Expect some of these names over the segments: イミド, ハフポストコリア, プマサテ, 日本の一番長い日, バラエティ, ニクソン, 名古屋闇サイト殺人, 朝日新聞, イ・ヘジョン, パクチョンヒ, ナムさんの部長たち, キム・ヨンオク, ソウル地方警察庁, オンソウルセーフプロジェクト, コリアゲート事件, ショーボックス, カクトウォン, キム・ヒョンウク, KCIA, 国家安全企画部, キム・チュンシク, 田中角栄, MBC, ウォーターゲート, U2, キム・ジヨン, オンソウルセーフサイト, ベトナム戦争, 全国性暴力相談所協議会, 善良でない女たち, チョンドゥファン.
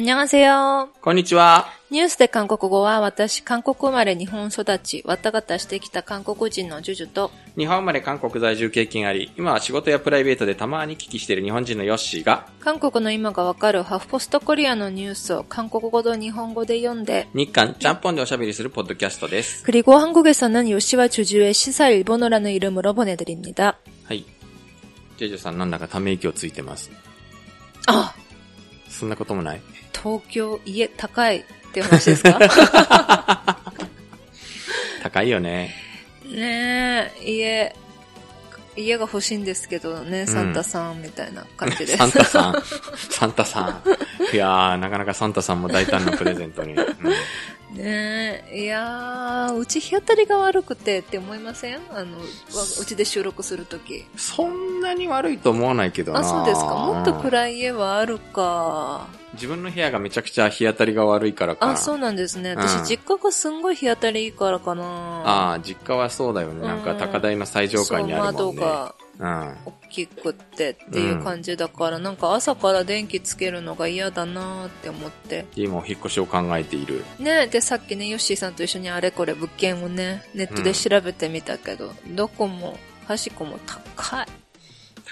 こんにちは。ニュースで韓国語は、私、韓国生まれ日本育ち、わたがたしてきた韓国人のジュジュと、日本生まれ韓国在住経験あり、今は仕事やプライベートでたまに聞きしている日本人のヨッシーが、韓国の今がわかるハフポストコリアのニュースを韓国語と日本語で読んで、日韓ちゃんぽんでおしゃべりするポッドキャストです。그리고韓国에서는ヨッシーはジュジュへ시사일본어라는 이름으로 보내드립니다。はい。ジュジュさんなんだかため息をついてます。あ、そんなこともない。東京家高いって話ですか？高いよね。ねえ、家が欲しいんですけどね、サンタさんみたいな感じです。サンタさん。いやー、なかなかサンタさんも大胆なプレゼントに。うん、ねえ、いやー、うち日当たりが悪くてって思いません？うちで収録するとき。そんなに悪いと思わないけどな。あ、そうですか。もっと暗い家はあるか。自分の部屋がめちゃくちゃ日当たりが悪いからか。あ、そうなんですね。私、実家がすんごい日当たりいいからかな。ああ、実家はそうだよね。なんか高台の最上階にあるもんね。そう、窓が大きくてっていう感じだから、なんか朝から電気つけるのが嫌だなって思って。今、お引っ越しを考えている。ね、で、さっきね、ヨッシーさんと一緒にあれこれ物件をね、ネットで調べてみたけど、どこも、端っこも高い。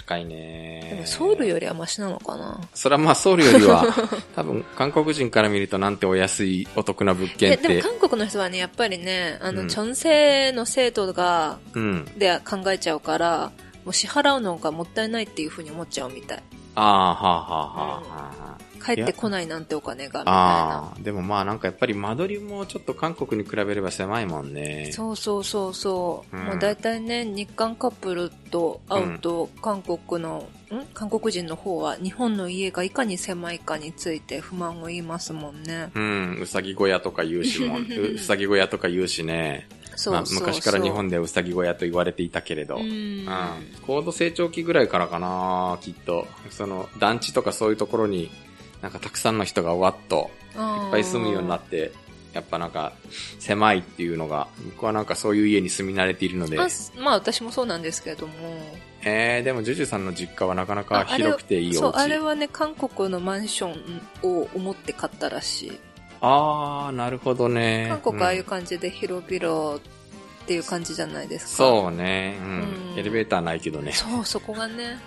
高いね。でもソウルよりはマシなのかな。それはまあソウルよりは多分韓国人から見るとなんてお安いお得な物件って。でも韓国の人はねやっぱりねチョンセの生徒が、で考えちゃうからもう支払うのがもったいないっていう風に思っちゃうみたい。ああ、はあはあはあ。帰ってこないなんてお金がみたいな。ああ、でもまあなんかやっぱり間取りもちょっと韓国に比べれば狭いもんね。そうそうそうそう。もうだいたいね日韓カップルと会うと韓国人の方は日本の家がいかに狭いかについて不満を言いますもんね。うん、うさぎ小屋とか言うしもん。うさぎ小屋とか言うしね。まあ、昔から日本でうさぎ小屋と言われていたけれど、高度成長期ぐらいからかなきっとその団地とかそういうところになんかたくさんの人がわっといっぱい住むようになってやっぱなんか狭いっていうのが僕はなんかそういう家に住み慣れているので、まあ私もそうなんですけれども、でもジュジュさんの実家はなかなか広くていいお家。そう、あれはね韓国のマンションを思って買ったらしい。あー、なるほどね。韓国ああいう感じで広々っていう感じじゃないですか。そうね、エレベーターないけどね。そう、そこがね、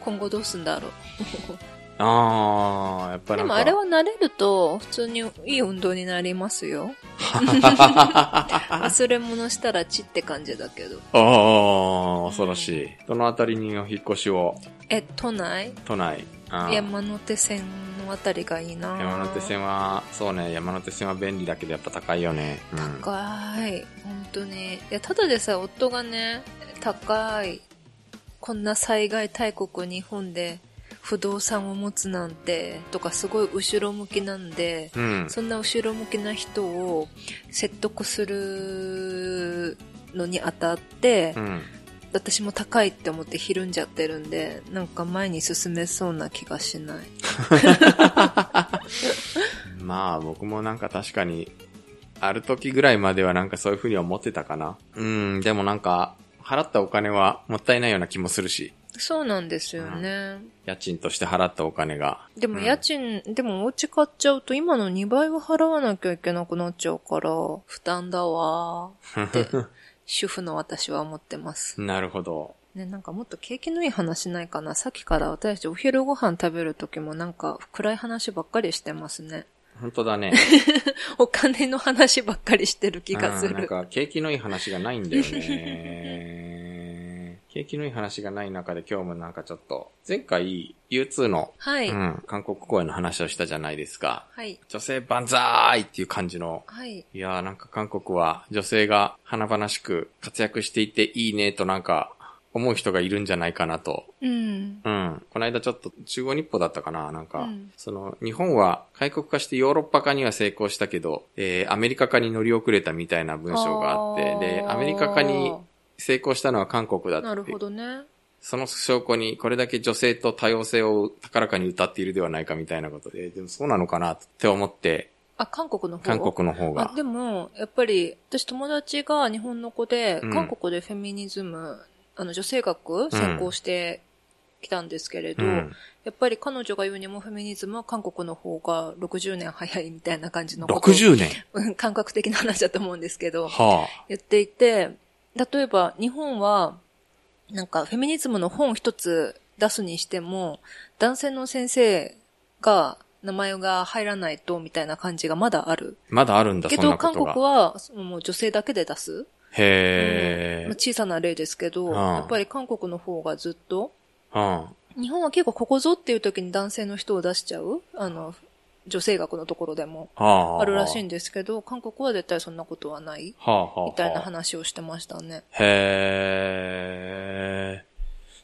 今後どうすんだろう。あー、やっぱり。でもあれは慣れると普通にいい運動になりますよ。忘れ物したらチって感じだけど。あー、恐ろしい。どのあたりにお引っ越しを？都内。山手線のあたりがいいな。山手線はそうね、山手線は便利だけどやっぱ高いよね。高い、本当に。いや、ただでさ夫がね高い、こんな災害大国日本で不動産を持つなんてとかすごい後ろ向きなんで、そんな後ろ向きな人を説得するのにあたって、私も高いって思ってひるんじゃってるんで、なんか前に進めそうな気がしない。まあ僕もなんか確かにある時ぐらいまではなんかそういう風に思ってたかな。でもなんか払ったお金はもったいないような気もするし。そうなんですよね。家賃として払ったお金が。でも家賃、でもお家買っちゃうと今の2倍は払わなきゃいけなくなっちゃうから負担だわーって。主婦の私は思ってます。なるほど。ね、なんかもっと景気のいい話ないかな。さっきから私たちお昼ご飯食べる時もなんか暗い話ばっかりしてますね。本当だね。お金の話ばっかりしてる気がする。なんか景気のいい話がないんだよね。景気のいい話がない中で今日もなんかちょっと、前回 U2 の、韓国公演の話をしたじゃないですか。はい、女性万歳っていう感じの。はい、いやーなんか韓国は女性が華々しく活躍していていいねとなんか思う人がいるんじゃないかなと。この間ちょっと中央日報だったかななんか、その日本は開国化してヨーロッパ化には成功したけど、アメリカ化に乗り遅れたみたいな文章があって、で、アメリカ化に成功したのは韓国だって。なるほどね。その証拠にこれだけ女性と多様性を高らかに歌っているではないかみたいなことで、でもそうなのかなって思って。あ、韓国の方が。あ、でも、やっぱり、私友達が日本の子で、韓国でフェミニズム、女性学専攻して来たんですけれど、うん、やっぱり彼女が言うにもフェミニズムは韓国の方が60年早いみたいな感じのことを60年、感覚的な話だと思うんですけど、はあ、言っていて、例えば日本はなんかフェミニズムの本一つ出すにしても男性の先生が名前が入らないとみたいな感じがまだある。まだあるんだ、そんなことが。けど韓国はもう女性だけで出す。へー、うん、小さな例ですけど、うん、やっぱり韓国の方がずっと、うん、日本は結構ここぞっていう時に男性の人を出しちゃう、女性学のところでもあるらしいんですけど、はあはあ、韓国は絶対そんなことはない、はあはあ、みたいな話をしてましたね。へー。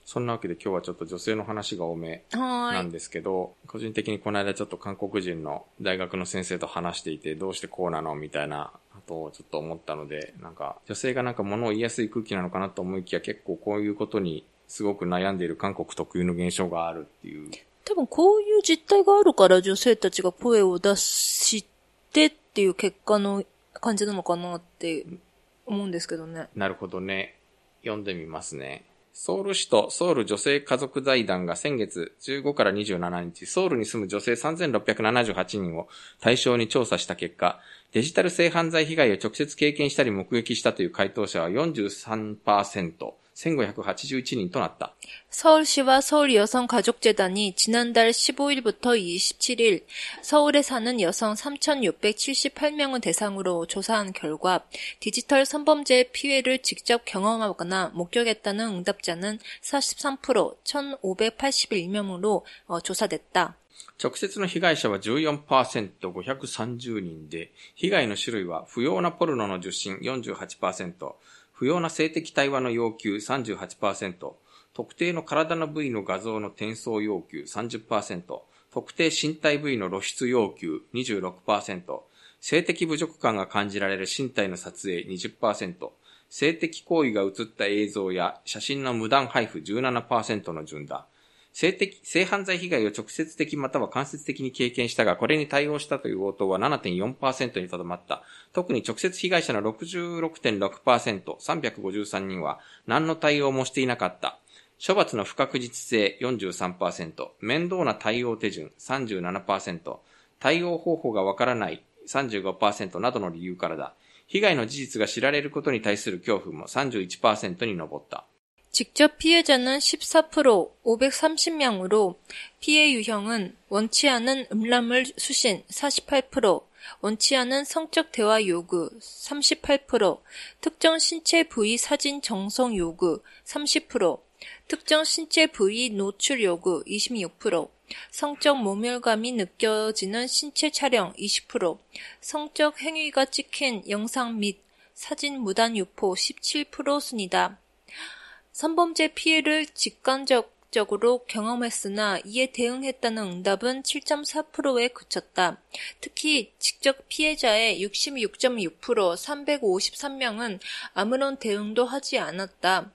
そんなわけで今日はちょっと女性の話が多めなんですけど、個人的にこの間ちょっと韓国人の大学の先生と話していて、どうしてこうなのみたいなことをちょっと思ったので、なんか女性がなんか物を言いやすい空気なのかなと思いきや、結構こういうことにすごく悩んでいる韓国特有の現象があるっていう。多分こういう実態があるから女性たちが声を出してっていう結果の感じなのかなって思うんですけどね。なるほどね。読んでみますね。ソウル市とソウル女性家族財団が先月15から27日、ソウルに住む女性3678人を対象に調査した結果、デジタル性犯罪被害を直接経験したり目撃したという回答者は 43%、1581人となった。서울시와 서울 여성 가족 재단이 지난달 15일부터 27일 서울에 사는 여성 3,678명을 대상으로 조사한 결과 디지털 성범죄의 피해를 직접 경험하거나 목격했다는 응답자는 43%, 1,581명으로 조사됐다.直接の被害者は 14%、 530人で、被害の種類は不要なポルノの受信 48%、不要な性的対話の要求 38%、 特定の体の部位の画像の転送要求 30%、 特定身体部位の露出要求 26%、 性的侮辱感が感じられる身体の撮影 20%、 性的行為が映った映像や写真の無断配布 17% の順だ。性犯罪被害を直接的または間接的に経験したが、これに対応したという応答は 7.4% にとどまった。特に直接被害者の 66.6%、353人は何の対応もしていなかった。処罰の不確実性 43%、面倒な対応手順 37%、対応方法がわからない 35% などの理由からだ。被害の事実が知られることに対する恐怖も 31% に上った。 직접 피해자는 14%, 530명으로 피해 유형은 원치 않은 음란물 수신 48%, 원치 않은 성적 대화 요구 38%, 특정 신체 부위 사진 정성 요구 30%, 특정 신체 부위 노출 요구 26%, 성적 모멸감이 느껴지는 신체 촬영 20%, 성적 행위가 찍힌 영상 및 사진 무단 유포 17% 순이다. 성범죄 피해를 직간접적으로 경험했으나 이에 대응했다는 응답은 7.4%에 그쳤다. 특히 직접 피해자의 66.6%, 353명은 아무런 대응도 하지 않았다.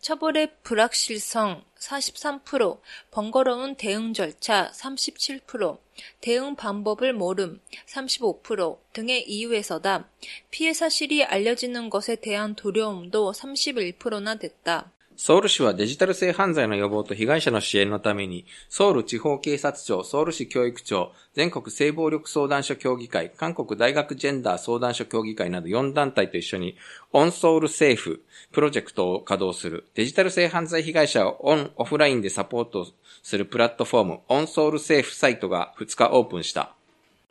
처벌의 불확실성 43%, 번거로운 대응 절차 37%, 대응 방법을 모름 35% 등의 이유에서다. 피해 사실이 알려지는 것에 대한 두려움도 31%나 됐다. ソウル市はデジタル性犯罪の予防と被害者の支援のために、ソウル地方警察庁、ソウル市教育庁、全国性暴力相談所協議会、韓国大学ジェンダー相談所協議会など4団体と一緒に、オンソウルセーフプロジェクトを稼働する。デジタル性犯罪被害者をオン・オフラインでサポートするプラットフォーム、オンソウルセーフサイトが2日オープンした。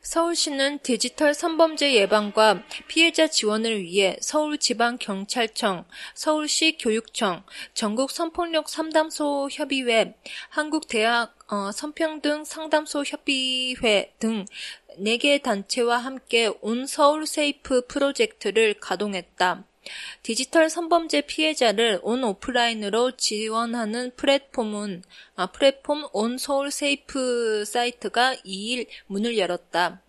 서울시는 디지털 성범죄 예방과 피해자 지원을 위해 서울지방경찰청, 서울시 교육청, 전국 성폭력 3담소 협의회, 한국대학 성평등 상담소 협의회 등 4개 단체와 함께 온 서울 세이프 프로젝트를 가동했다. 디지털 성범죄 피해자를 온 오프라인으로 지원하는 플랫폼 온 서울 세이프 사이트가 2일 문을 열었다.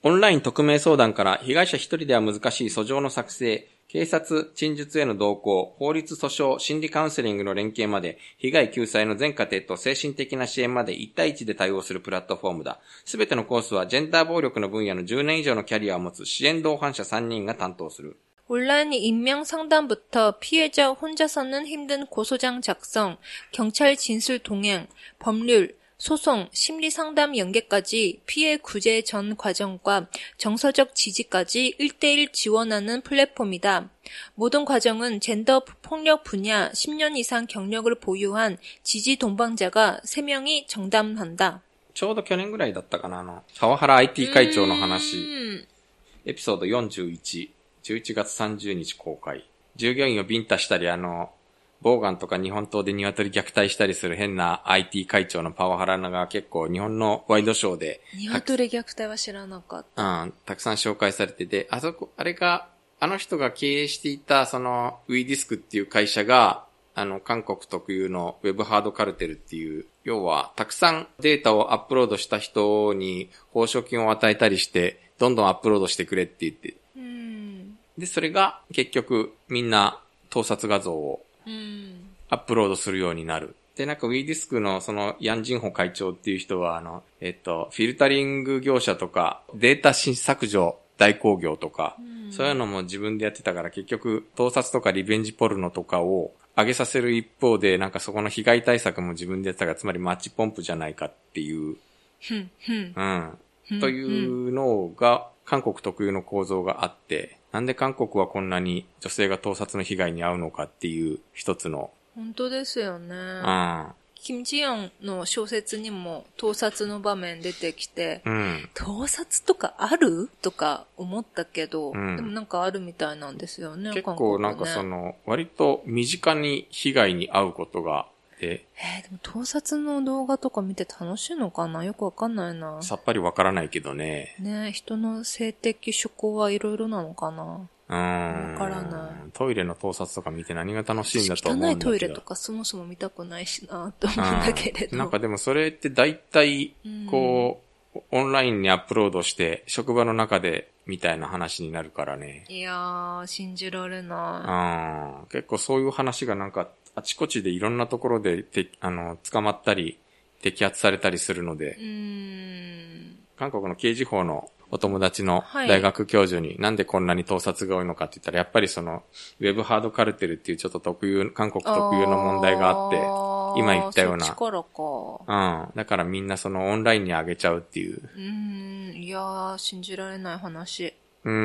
온라인 匿名相談から 被害者 1人では難しい訴状の作成、警察、陳述への同行、法律訴訟、心理カウンセリングの連携まで、被害救済の全過程と精神的な支援まで1対1で対応するプラットフォームだ。すべてのコースはジェンダー暴力の分野の10年以上のキャリアを持つ支援同伴者3人が担当する。 온라인 인명상담부터 피해자 혼자서는 힘든 고소장 작성, 경찰 진술 동향, 법률, 소송, 심리상담 연계까지 피해 구제 전 과정과 정서적 지지까지 1:1 지원하는 플랫폼이다. 모든 과정은 젠더 폭력 분야 10년 이상 경력을 보유한 지지 동반자가 3명이 정담한다. ちょうど去年ぐらいだったかな、 沢原 IT 会長の話、エピソード41、 11月30日公開。従業員をビンタしたり、ボーガンとか日本刀で鶏虐待したりする変な IT 会長のパワハラが結構日本のワイドショーで。鶏虐待は知らなかった。うん、たくさん紹介されてて、あれが、あの人が経営していたその WeDisc っていう会社が、韓国特有の Web ハードカルテルっていう、要はたくさんデータをアップロードした人に報奨金を与えたりして、どんどんアップロードしてくれって言って。で、それが結局みんな盗撮画像をアップロードするようになる。で、なんか WeDisc のそのヤンジンホ会長っていう人はフィルタリング業者とかデータ削除代行業とか、そういうのも自分でやってたから結局盗撮とかリベンジポルノとかを上げさせる一方でなんかそこの被害対策も自分でやってたから、つまりマッチポンプじゃないかっていう、というのが韓国特有の構造があって、なんで韓国はこんなに女性が盗撮の被害に遭うのかっていう一つの。本当ですよね。うん。キム・ジヨンの小説にも盗撮の場面出てきて、盗撮とかある？とか思ったけど、でもなんかあるみたいなんですよね。結構なんかその、割と身近に被害に遭うことがで。でも盗撮の動画とか見て楽しいのかな？よくわかんないな。さっぱりわからないけどね。ね、人の性的趣向はいろいろなのかな？わからない。トイレの盗撮とか見て何が楽しいんだと思うんだけど。汚いトイレとかそもそも見たくないしなと思うんだけれど。なんかでもそれって大体、オンラインにアップロードして職場の中でみたいな話になるからね。いやー、信じられない。結構そういう話がなんかあちこちでいろんなところで捕まったり摘発されたりするので、韓国の刑事法のお友達の大学教授に、なんでこんなに盗撮が多いのかって言ったら、やっぱりそのウェブハードカルテルっていうちょっと韓国特有の問題があって、今言ったような、だからみんなそのオンラインに上げちゃうっていう。いやー、信じられない話。で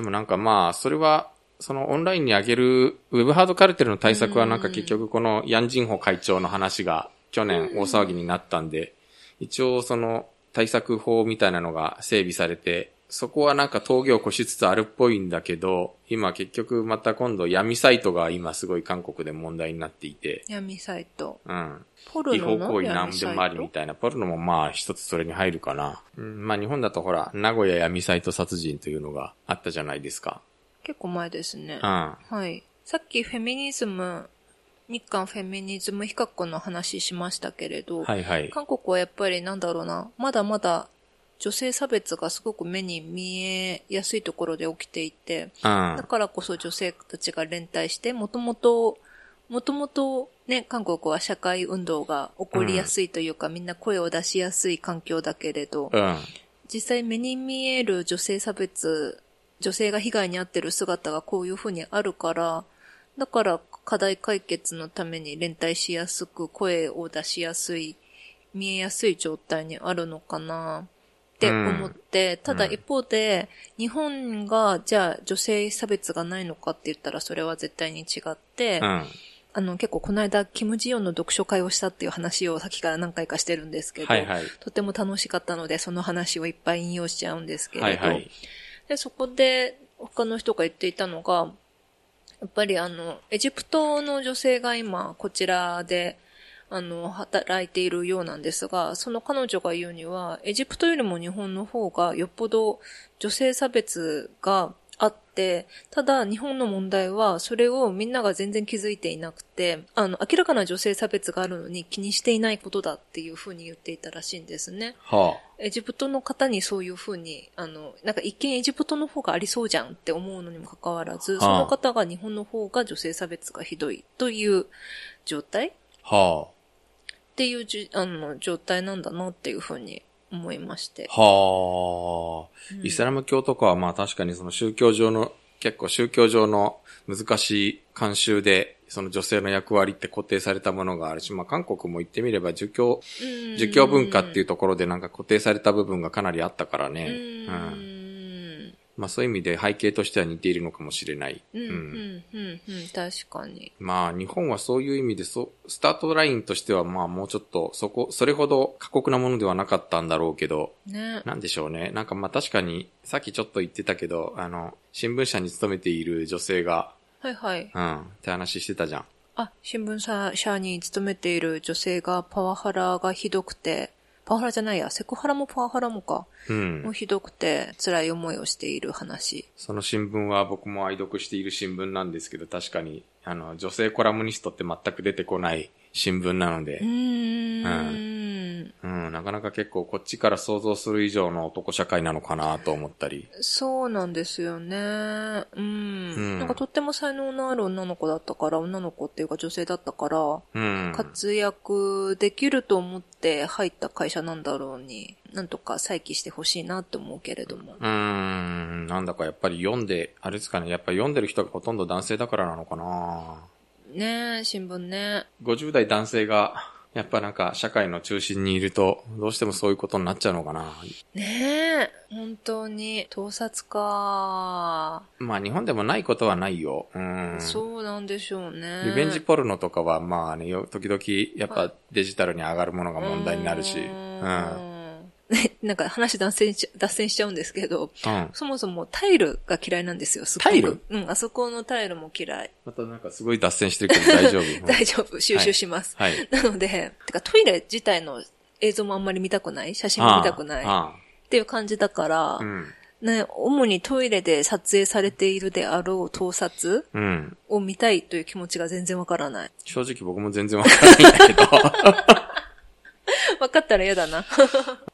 もなんかまあそれは。そのオンラインに上げるウェブハードカルテルの対策はなんか結局このヤンジンホ会長の話が去年大騒ぎになったんで、一応その対策法みたいなのが整備されて、そこはなんか峠を越しつつあるっぽいんだけど、今結局また今度闇サイトが今すごい韓国で問題になっていて。闇サイト。ポルノの違法行為なんでもありみたいな。ポルノもまあ一つそれに入るかな。まあ日本だとほら、名古屋闇サイト殺人というのがあったじゃないですか。結構前ですね。はい。さっき日韓フェミニズム比較の話しましたけれど、韓国はやっぱりまだまだ女性差別がすごく目に見えやすいところで起きていて、だからこそ女性たちが連帯して、もともとね、韓国は社会運動が起こりやすいというか、みんな声を出しやすい環境だけれど、実際目に見える女性が被害に遭ってる姿がこういう風にあるから、だから課題解決のために連帯しやすく、声を出しやすい、見えやすい状態にあるのかなって思って、ただ一方で、日本がじゃあ女性差別がないのかって言ったらそれは絶対に違って、結構この間キム・ジヨンの読書会をしたっていう話をさっきから何回かしてるんですけど、とても楽しかったのでその話をいっぱい引用しちゃうんですけれど、で、そこで他の人が言っていたのが、やっぱりエジプトの女性が今こちらで、働いているようなんですが、その彼女が言うには、エジプトよりも日本の方がよっぽど女性差別があって、ただ日本の問題はそれをみんなが全然気づいていなくて、明らかな女性差別があるのに気にしていないことだっていうふうに言っていたらしいんですね。エジプトの方にそういうふうに、なんか一見エジプトの方がありそうじゃんって思うのにもかかわらず、その方が日本の方が女性差別がひどいという状態っていう状態なんだなっていうふうに思いまして。はあ、うん。イスラム教とかはまあ確かにその宗教上の、結構宗教上の難しい慣習で、その女性の役割って固定されたものがあるし、まあ韓国も言ってみれば儒教文化っていうところでなんか固定された部分がかなりあったからね。うん、まあそういう意味で背景としては似ているのかもしれない。確かに。まあ日本はそういう意味でスタートラインとしてはまあもうちょっとそれほど過酷なものではなかったんだろうけど、ね、なんでしょうね。なんかまあ確かにさっきちょっと言ってたけど、新聞社に勤めている女性がはいはい。うん。って話してたじゃん。あ、新聞社に勤めている女性がパワハラがひどくて、パワハラじゃないや、セクハラもパワハラもか。うん。もうひどくて、辛い思いをしている話。その新聞は僕も愛読している新聞なんですけど、確かに、女性コラムニストって全く出てこない新聞なので。うん、なかなか結構こっちから想像する以上の男社会なのかなと思ったり。そうなんですよね。うん。なんかとっても才能のある女の子だったから、女の子っていうか女性だったから、うん、活躍できると思って入った会社なんだろうに、なんとか再起してほしいなって思うけれども。なんだかやっぱり読んで、あれですかね、やっぱり読んでる人がほとんど男性だからなのかな。ねえ、新聞ね。50代男性が、やっぱなんか社会の中心にいるとどうしてもそういうことになっちゃうのかな。ねえ、本当に盗撮か。まあ日本でもないことはないよ。うん。そうなんでしょうね。リベンジポルノとかはまあね、時々やっぱデジタルに上がるものが問題になるし。うん。なんか話脱線しちゃうんですけど、うん、そもそもタイルが嫌いなんですよ。タイル？うん、あそこのタイルも嫌い。またなんかすごい脱線してるけど大丈夫？大丈夫、収集します。はいはい、なので、てかトイレ自体の映像もあんまり見たくない、写真も見たくないっていう感じだから、うんね、主にトイレで撮影されているであろう盗撮を見たいという気持ちが全然わからない。正直僕も全然わからないんだけど。分かったら嫌だな。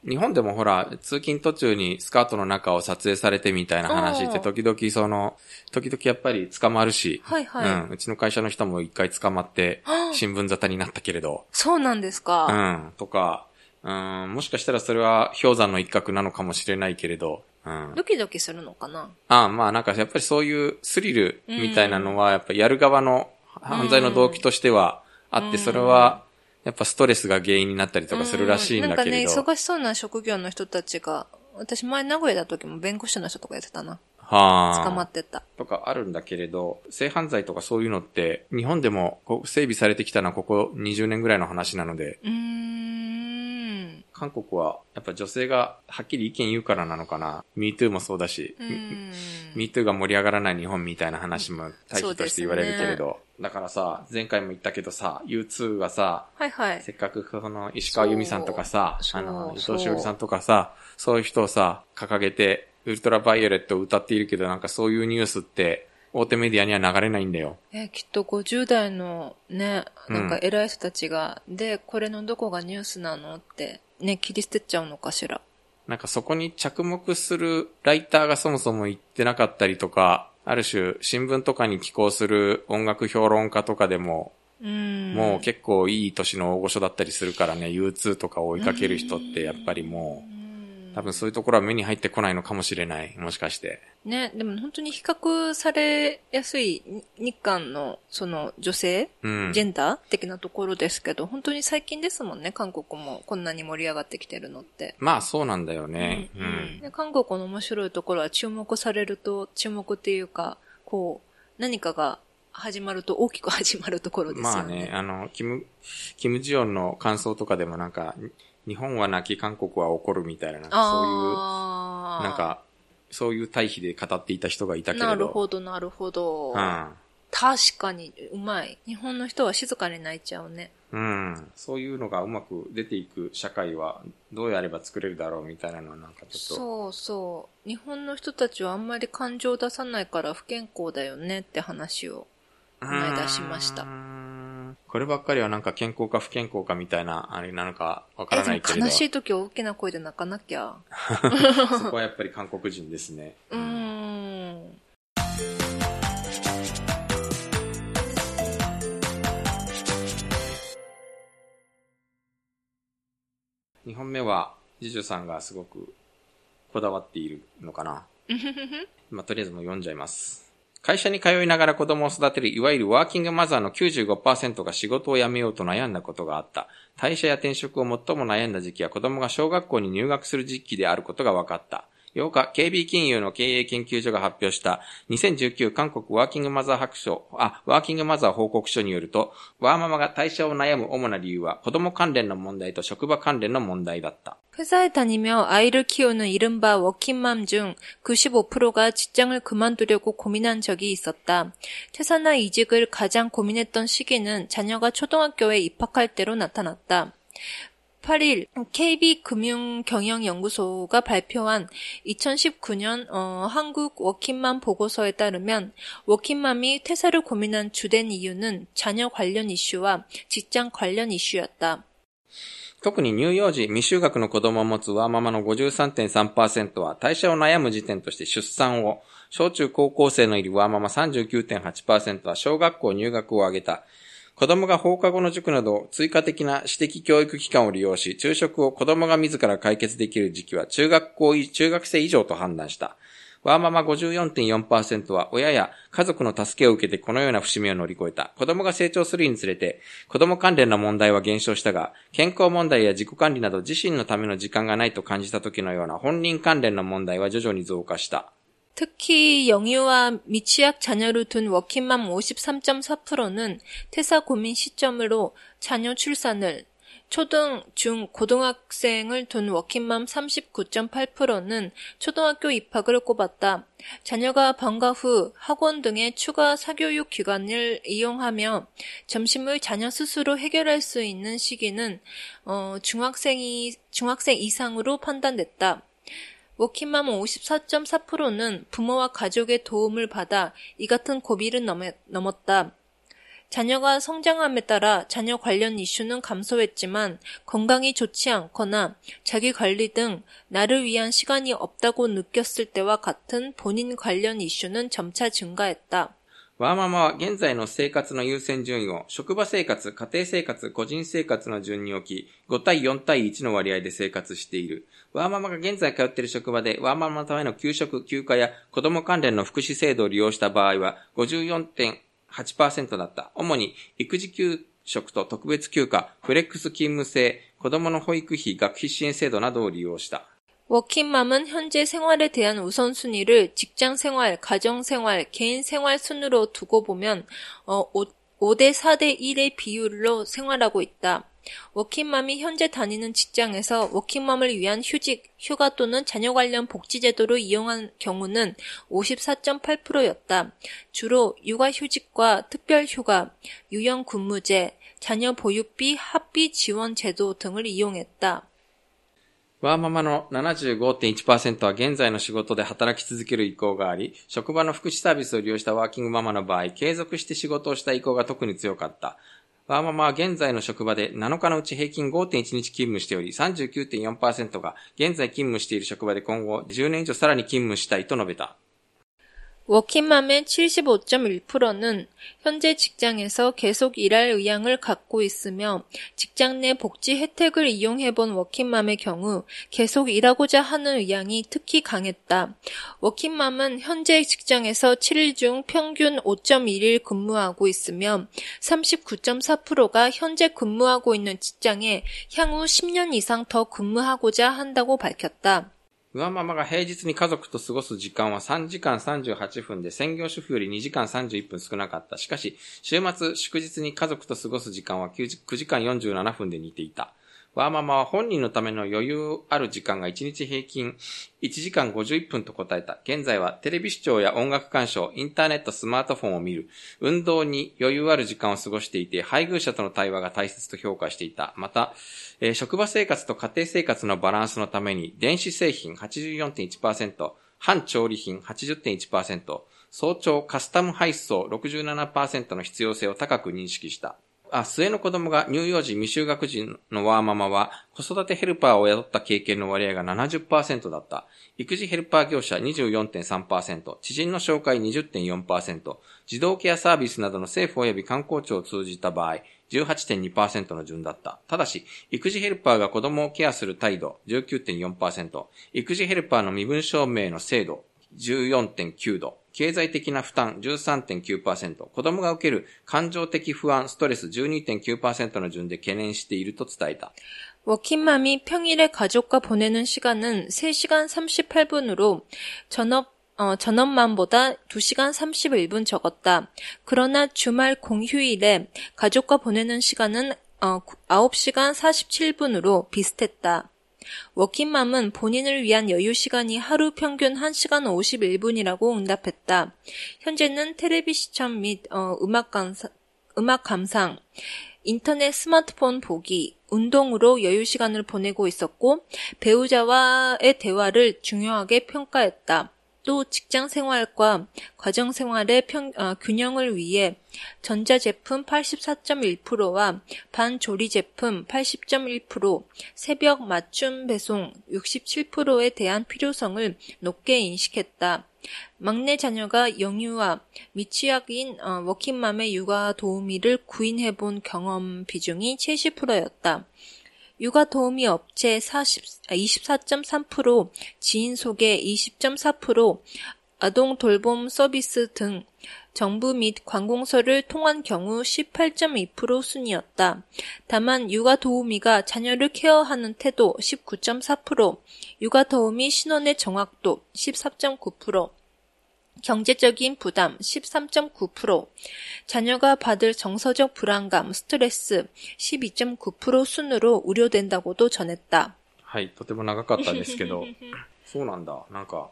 日本でもほら、通勤途中にスカートの中を撮影されてみたいな話って時々やっぱり捕まるし、はいはい、うん、うちの会社の人も一回捕まって、新聞沙汰になったけれど。そうなんですか。うん、とか、うん、もしかしたらそれは氷山の一角なのかもしれないけれど、うん、ドキドキするのかな。ああ、まあなんかやっぱりそういうスリルみたいなのは、やっぱやる側の犯罪の動機としてはあって、それは、やっぱストレスが原因になったりとかするらしいんだけれど。なんかね、忙しそうな職業の人たちが、私前名古屋だ時も弁護士の人とかやってたな。はあ。捕まってた。とかあるんだけれど、性犯罪とかそういうのって、日本でも整備されてきたのはここ20年ぐらいの話なので。韓国はやっぱ女性がはっきり意見言うからなのかな。MeToo もそうだし、MeToo が盛り上がらない日本みたいな話も対比として言われるけれど。だからさ、前回も言ったけどさ、U2 がさ、はいはい、せっかくその石川由美さんとかさ、伊藤詩織さんとかさ、そういう人をさ、掲げて、ウルトラバイオレットを歌っているけど、なんかそういうニュースって、大手メディアには流れないんだよ。きっと50代のね、なんか偉い人たちが、うん、で、これのどこがニュースなのって、ね、切り捨てちゃうのかしら。なんかそこに着目するライターがそもそも言ってなかったりとか、ある種、新聞とかに寄稿する音楽評論家とかでも、もう結構いい年の大御所だったりするからね、U2 とかを追いかける人ってやっぱりもう、多分そういうところは目に入ってこないのかもしれない、もしかして。ね、でも本当に比較されやすい日韓のその女性、ジェンダー的なところですけど、本当に最近ですもんね、韓国もこんなに盛り上がってきてるのって。まあそうなんだよね。うんうん、で韓国の面白いところは注目されると、注目っていうか、こう、何かが始まると大きく始まるところですよね。まあね、キムジヨンの感想とかでもなんか、日本は泣き韓国は怒るみたいな、なんかそういう、なんか、そういう対比で語っていた人がいたけれど。なるほど、なるほど。うん、確かに、うまい。日本の人は静かに泣いちゃうね。うん。そういうのがうまく出ていく社会は、どうやれば作れるだろうみたいなのはなんかちょっと。そうそう。日本の人たちはあんまり感情を出さないから不健康だよねって話を、この間しました。こればっかりはなんか健康か不健康かみたいな、あれなのかわからないけれど。悲しい時は大きな声で泣かなきゃ。そこはやっぱり韓国人ですね。2本目は、次女さんがすごくこだわっているのかな。まあ、とりあえずもう読んじゃいます。会社に通いながら子供を育てるいわゆるワーキングマザーの 95% が仕事を辞めようと悩んだことがあった。退社や転職を最も悩んだ時期は子供が小学校に入学する時期であることが分かった。8日、KB 金融の経営研究所が発表した2019韓国ワーキングマザー報告書によると、ワーママが退社を悩む主な理由は子供関連の問題と職場関連の問題だった。회사에다니며아이를키우는이른바워킹맘중 95%가 직장을 그만두려고 고민한 적이 있었다. 퇴사나 이직을 가장 고민했던 시기는 자녀가 초등학교에 입학할 때로 나타났다. 8일 KB금융경영연구소가 발표한 2019년 한국 워킹맘 보고서에 따르면 워킹맘이 퇴사를 고민한 주된 이유는 자녀 관련 이슈와 직장 관련 이슈였다. 特に乳幼児未就学の子供を持つワーママの 53.3% は退社を悩む時点として出産を、小中高校生のいるワーママ 39.8% は小学校入学を挙げた。子供が放課後の塾など追加的な私的教育機関を利用し、昼食を子供が自ら解決できる時期は中学生以上と判断した。ワーママ 54.4% は親や家族の助けを受けてこのような節目を乗り越えた。子供が成長するにつれて子供関連の問題は減少したが、健康問題や自己管理など自身のための時間がないと感じた時のような本人関連の問題は徐々に増加した。특히영유아미취학자녀를둔워킹맘 53.4%는 퇴사고민시점으로자녀출산을초등, 중, 고등학생을 둔 워킹맘 39.8%는 초등학교 입학을 꼽았다. 자녀가 방과 후 학원 등의 추가 사교육 기간을 이용하며 점심을 자녀 스스로 해결할 수 있는 시기는 중학생 이상으로 판단됐다. 워킹맘 54.4%는 부모와 가족의 도움을 받아 이 같은 고비를 넘었다. 자녀가 성장함에 따라 자녀 관련 이슈는 감소했지만 건강이 좋지 않거나 자기 관리 등 나를 위한 시간이 없다고 느꼈을 때와 같은 본인 관련 이슈는 점차 증가했다. ワーママは現在の生活の優先順位を職場生活、家庭生活、個人生活の順に置き、5対4対1の割合で生活している。ワーママが現在通っている職場でワーママのための給食、休暇や子供関連の福祉制度を利用した場合は54.8% だった。主に育児休職と特別休暇、フレックス勤務制、子供の保育費、学費支援制度などを利用した。워킹맘은 현재 생활에 대한 우선순위를 직장 생활, 가정 생활, 개인 생활 순으로 두고 보면 5대 4대 1의 비율로 생활하고 있다. 워킹맘이 현재 다니는 직장에서 워킹맘을 위한 휴직, 휴가 또는 자녀 관련 복지 제도를 이용한 경우는 54.8%였다. 주로 육아휴직과 특별휴가, 유연근무제, 자녀 보육비, 학비 지원 제도 등을 이용했다. ワーママの 75.1% は現在の仕事で働き続ける意向があり、職場の福祉サービスを利用したワーキングママの場合、継続して仕事をした意向が特に強かった。ワーママは現在の職場で7日のうち平均 5.1 日勤務しており、 39.4% が現在勤務している職場で今後10年以上さらに勤務したいと述べた。워킹맘의 75.1%는 현재 직장에서 계속 일할 의향을 갖고 있으며 직장 내 복지 혜택을 이용해본 워킹맘의 경우 계속 일하고자 하는 의향이 특히 강했다. 워킹맘은 현재 직장에서 7일 중 평균 5.1일 근무하고 있으며 39.4%가 현재 근무하고 있는 직장에 향후 10년 이상 더 근무하고자 한다고 밝혔다. ワーママが平日に家族と過ごす時間は3時間38分で専業主婦より2時間31分少なかった。しかし、週末、祝日に家族と過ごす時間は9時間47分で似ていた。ワーママは本人のための余裕ある時間が1日平均1時間51分と答えた。現在はテレビ視聴や音楽鑑賞、インターネット、スマートフォンを見る、運動に余裕ある時間を過ごしていて、配偶者との対話が大切と評価していた。また、職場生活と家庭生活のバランスのために、電子製品 84.1%、半調理品 80.1%、早朝カスタム配送 67% の必要性を高く認識した。末の子供が乳幼児未就学児のワーママは子育てヘルパーを雇った経験の割合が 70% だった。育児ヘルパー業者 24.3%、知人の紹介 20.4%、児童ケアサービスなどの政府及び観光庁を通じた場合、18.2% の順だった。ただし、育児ヘルパーが子供をケアする態度 19.4%、育児ヘルパーの身分証明の制度 14.9 度、経済的な負担 13.9%、子供が受ける感情的不安、ストレス 12.9% の順で懸念していると伝えた。워킹맘이 평일에 가족과 보내는 시간은 3시간 38분으로 전업맘보다 2시간 31분 적었다. 그러나 주말 공휴일에 가족과 보내는 시간은 9시간 47분으로 비슷했다. 워킹맘은 본인을 위한 여유 시간이 하루 평균 1시간 51분이라고 응답했다. 현재는 텔레비 시청 및 음악 감상, 인터넷 스마트폰 보기, 운동으로 여유 시간을 보내고 있었고 배우자와의 대화를 중요하게 평가했다. 또 직장 생활과 가정 생활의 균형을 위해 전자제품 84.1%와 반조리 제품 80.1%, 새벽 맞춤 배송 67%에 대한 필요성을 높게 인식했다. 막내 자녀가 영유아, 미취학인 워킹맘의 육아 도우미를 구인해본 경험 비중이 70%였다. 육아 도우미 업체 24.3%, 지인 소개 20.4%, 아동 돌봄 서비스 등 정부 및 관공서를 통한 경우 18.2% 순이었다. 다만 육아 도우미가 자녀를 케어하는 태도 19.4%, 육아 도우미 신원의 정확도 14.9%, 경제적인 부담 13.9%, 자녀가 받을 정서적 불안감, 스트레스 12.9% 순으로 우려된다고도 전했다. はい、とても長かったですけど、そうなんだ。なんか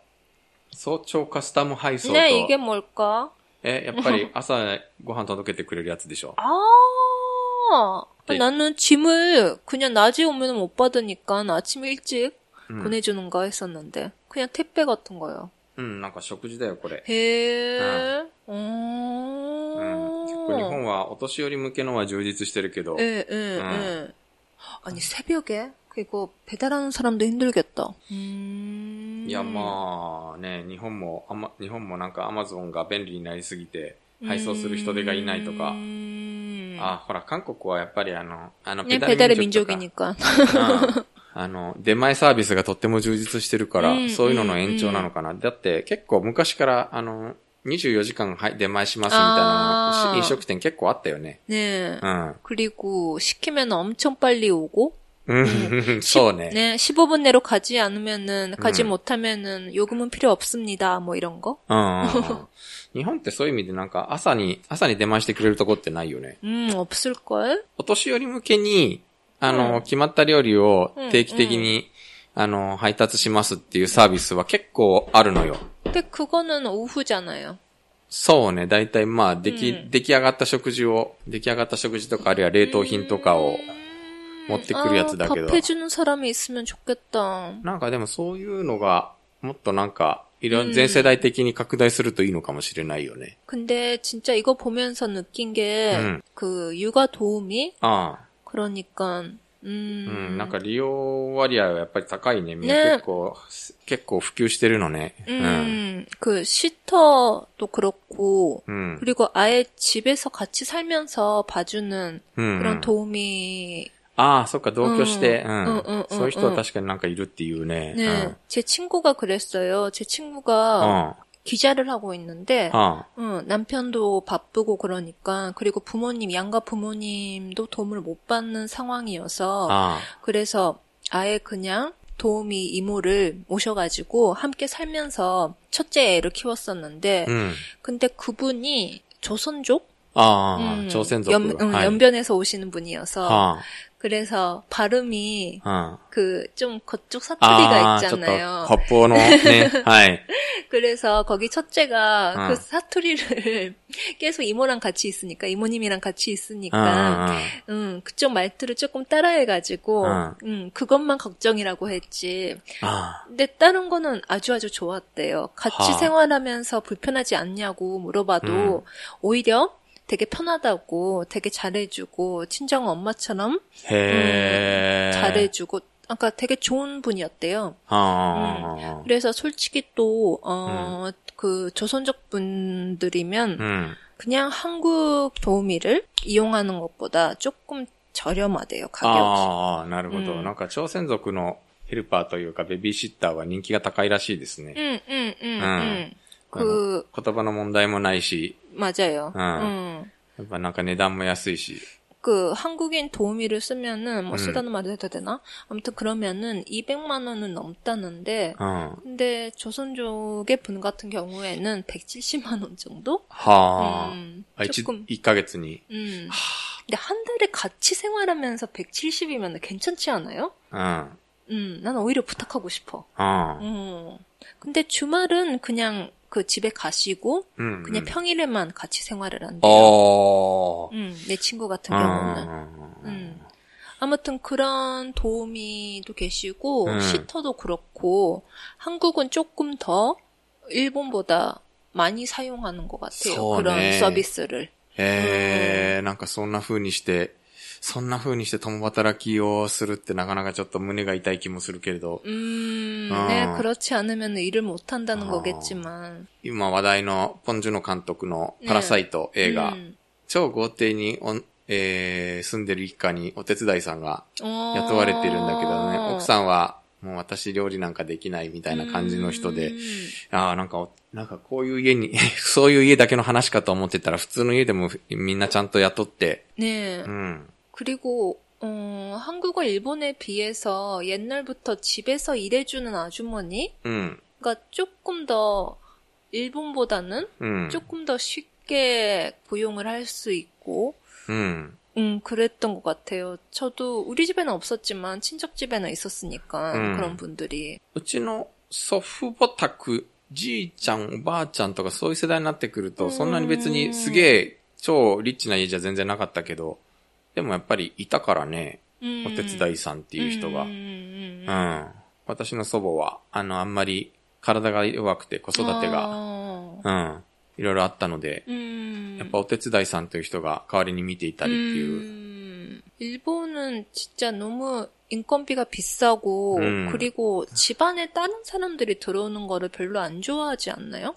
早朝カスタム配送と ね、 이게 뭘까? やっぱり朝ご飯届けてくれるやつでしょ? 아, 나는 짐을 그냥 낮에 오면 못 받으니까 아침 일찍 보내주는 거 했었는데 그냥 택배 같은 거요. なんか食事だよこれ。へえ。うん。結構日本はお年寄り向けのは充実してるけど。いやまあね、日本もなんかアマゾンが便利が便利になりすぎて配送する人手がいないとか。あ、ほら韓国はやっぱりあのペダル民族にか。 出前サービスがとっても充実してるから、そういうのの延長なのかな。だって結構昔から、24時間出前しますみたいな飲食店結構あったよね。ねえ。그리고、시키면엄청빨리오고。そうね。ね、15分내로가지않으면은、가지못하면은、요금은필요없습니다。もう이런 거。日本ってそういう意味でなんか朝に出前してくれるとこってないよね。없을걸。お年寄り向けに、決まった料理を定期的に、配達しますっていうサービスは結構あるのよ。で、그거는 오후じゃないよ。そうね。だいたいまあ、出来上がった食事とか、あるいは冷凍品とかを持ってくるやつだけど。あ、밥해주는 사람이 있으면 좋겠다。なんかでもそういうのが、もっとなんか、全世代的に拡大するといいのかもしれないよね。근데、진짜 이거 보면서 느낀 게、그、육아 도우미？그러니까, なんか利用割合はやっぱり高いね。みんな結構普及してるのね。그 시터도 그렇고, 그리고 아예 집에서 같이 살면서 봐주는 그런 도우미. 아, そっか, 同居して,そういう人は確かになんかいるっていうね。ね、제 친구가 그랬어요. 제 친구가 기자를 하고 있는데, 남편도 바쁘고 그러니까, 그리고 부모님, 양가 부모님도 도움을 못 받는 상황이어서, 그래서 아예 그냥 도우미 이모를 모셔가지고 함께 살면서 첫째 애를 키웠었는데, 근데 그분이 조선족? 조선족. 연변에서 오시는 분이어서, 그래서 발음이 그 좀 그쪽 사투리가 있잖아요. 겉보노네. 그래서 거기 첫째가 그 사투리를 계속 이모님이랑 같이 있으니까 그쪽 말투를 조금 따라해가지고 그것만 걱정이라고 했지. 근데 다른 거는 아주 좋았대요. 같이 생활하면서 불편하지 않냐고 물어봐도 오히려 되게 편하다고, 되게 잘해주고, 친정 엄마처럼 잘해주고, 그러니까 되게 좋은 분이었대요. 그래서 솔직히 또 그 조선족 분들이면 그냥 한국 도우미를 이용하는 것보다 조금 저렴하대요, 가격이. 아, なるほど。なんか朝鮮族のヘルパーというかベビーシッターは人気が高いらしいですね。うんうんうんうん。言葉の問題もないし。 맞아요. やっぱなんか値段も安いし。 그 한국인 도우미를 쓰면은 뭐 쓰다는 말도 해도 되나? 아무튼 그러면은 200만 원은 넘다는데 근데 조선족의 분 같은 경우에는 170만 원 정도? 하. 조금 1개월에 근데 한 달에 같이 생활하면서 170이면 괜찮지 않아요? 난 오히려 부탁하고 싶어. 근데 주말은 그냥 그 집에 가시고 그냥 평일에만 같이 생활을 한대요. 내 친구 같은 경우는. 아무튼 그런 도우미도 계시고 시터도 그렇고 한국은 조금 더 일본보다 많이 사용하는 것 같아요. 그런 서비스를. なんかそんな風にして共働きをするってなかなかちょっと胸が痛い気もするけれど。ね、그렇지않으면일을못한다는거겠지만。今話題のポン・ジュノ監督のパラサイト映画。超豪邸に住んでる一家にお手伝いさんが雇われてるんだけどね。奥さんはもう私料理なんかできないみたいな感じの人で。なんかこういう家に、そういう家だけの話かと思ってたら普通の家でもみんなちゃんと雇って。ねえ。그리고 한국과 일본에 비해서 옛날부터 집에서 일해주는 아주머니가 조금 더 일본보다는 조금 더 쉽게 고용을 할 수 있고 그랬던 것 같아요. 저도 우리 집에는 없었지만 친척 집에는 있었으니까 그런 분들이. うちの祖父母宅、じいちゃんおばあちゃんとかそういう世代になってくるとそんなに別にすげえ超リッチな家じゃ全然なかったけど でもやっぱりいたからね。お手伝いさんっていう人が。私の祖母はあんまり体が弱くて子育てがいろいろあったのでやっぱお手伝いさんという人が代わりに見ていたりっていう。일본은 진짜 너무 인건비가 비싸고 그리고 집안에 다른 사람들이 들어오는 거를 별로 안 좋아하지 않나요?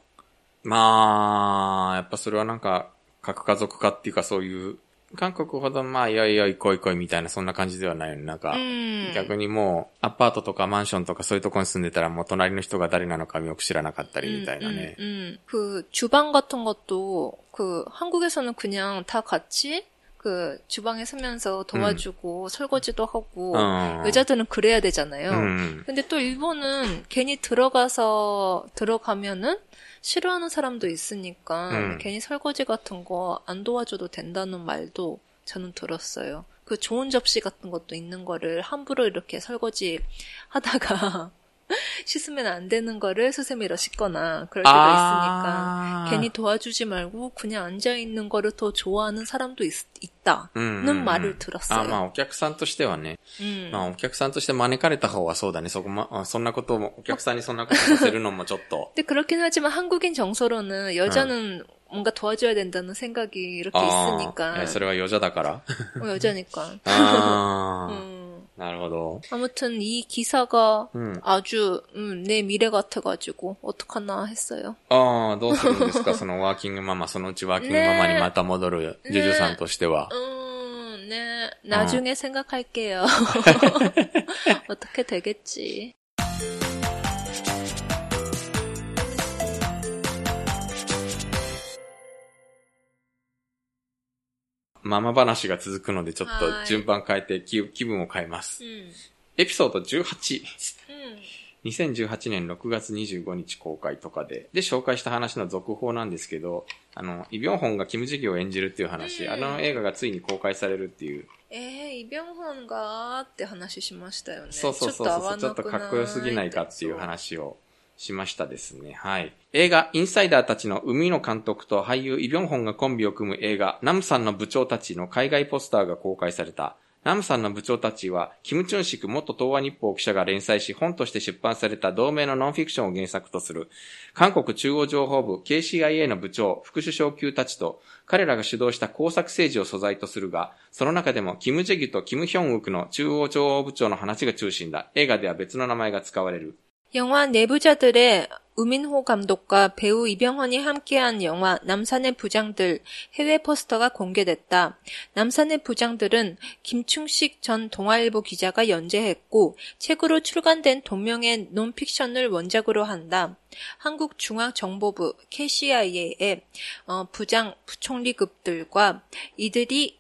まあやっぱそれはなんか核家族化っていうかそういう 韓国ほど、まあ、いこいみたいな、そんな感じではないよね。なんか、逆にもう、アパートとかマンションとかそういうとこに住んでたら、もう隣の人が誰なのかよく知らなかったりみたいなね。그、 주방 같은 것도、 그、 한국에서는 그냥 다 같이、 그, 주방에 서면서 도와주고, 설거지도 하고, 여자들은 그래야 되잖아요. 근데 또 일본은 괜히 들어가면은, 싫어하는 사람도 있으니까 괜히 설거지 같은 거 안 도와줘도 된다는 말도 저는 들었어요. 그 좋은 접시 같은 것도 있는 거를 함부로 이렇게 설거지 하다가 씻으면 안 되는 거를 수세미로 씻거나 그럴 때도 있으니까 괜히 도와주지 말고 그냥 앉아 있는 거를 더 좋아하는 사람도 있다는 말을 들었어요. 아, お客さんとして招かれた方はそうだね。そんなこともお客さんにそんなことさせるのもちょっと。 근데 그렇긴 하지만 한국인 정서로는 여자는 뭔가 도와줘야 된다는 생각이 이렇게 있으니까. それは여자だから。 여자니까. なるほど。 아무튼 이 기사가 아주 내 미래 같아가지고 어떡하나 했어요. どうするんですかそのワーキングママにまた戻るジュジュさんとしては。 네. 나중에 생각할게요. 어떻게 되겠지. ママ話が続くのでちょっと順番変えて気分を変えます。エピソード18。2018年6月25日公開とかで紹介した話の続報なんですけど、イ・ビョンホンがキム・ジギを演じるっていう話、あの映画がついに公開されるっていう。イ・ビョンホンがーって話しましたよね。そうそうそう。ちょっとかっこよすぎないかっていう話をしましたですね。はい。映画、インサイダーたちの海野監督と俳優イ・ビョンホンがコンビを組む映画、ナムさんの部長たちの海外ポスターが公開された。ナムさんの部長たちは、キム・チュンシク元東亜日報記者が連載し、本として出版された同名のノンフィクションを原作とする、韓国中央情報部 KCIA の部長、副首相級たちと、彼らが主導した工作政治を素材とするが、その中でも、キム・ジェギュとキム・ヒョンウクの中央情報部長の話が中心だ。映画では別の名前が使われる。영화 내부자들의 우민호 감독과 배우 이병헌이 함께한 영화 남산의 부장들 해외 포스터가 공개됐다. 남산의 부장들은 김충식 전 동아일보 기자가 연재했고 책으로 출간된 동명의 논픽션을 원작으로 한다. 한국중앙정보부 KCIA의 부장 부총리급들과 이들이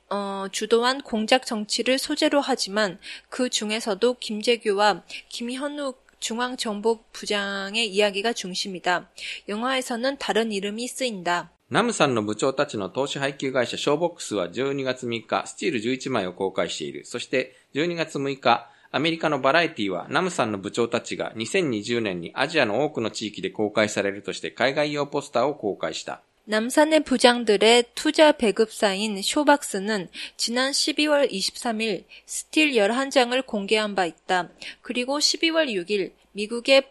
주도한 공작 정치를 소재로 하지만 그 중에서도 김재규와 김현우 중앙정보부장의 이야기가 중심이다. 영화에서는 다른 이름이 쓰인다. ナムさんの部長たちの投資配給会社 ショーボックスは 12月3日、スチール11枚を公開している。そして12月6日、アメリカのバラエティはナムさんの部長たちが2020年にアジアの多くの地域で公開されるとして海外用ポスターを公開した。 남산의 부장들의 투자 배급사인 쇼박스는 지난 12월 23일 스틸 11장을 공개한 바 있다. 그리고 12월 6일 미국의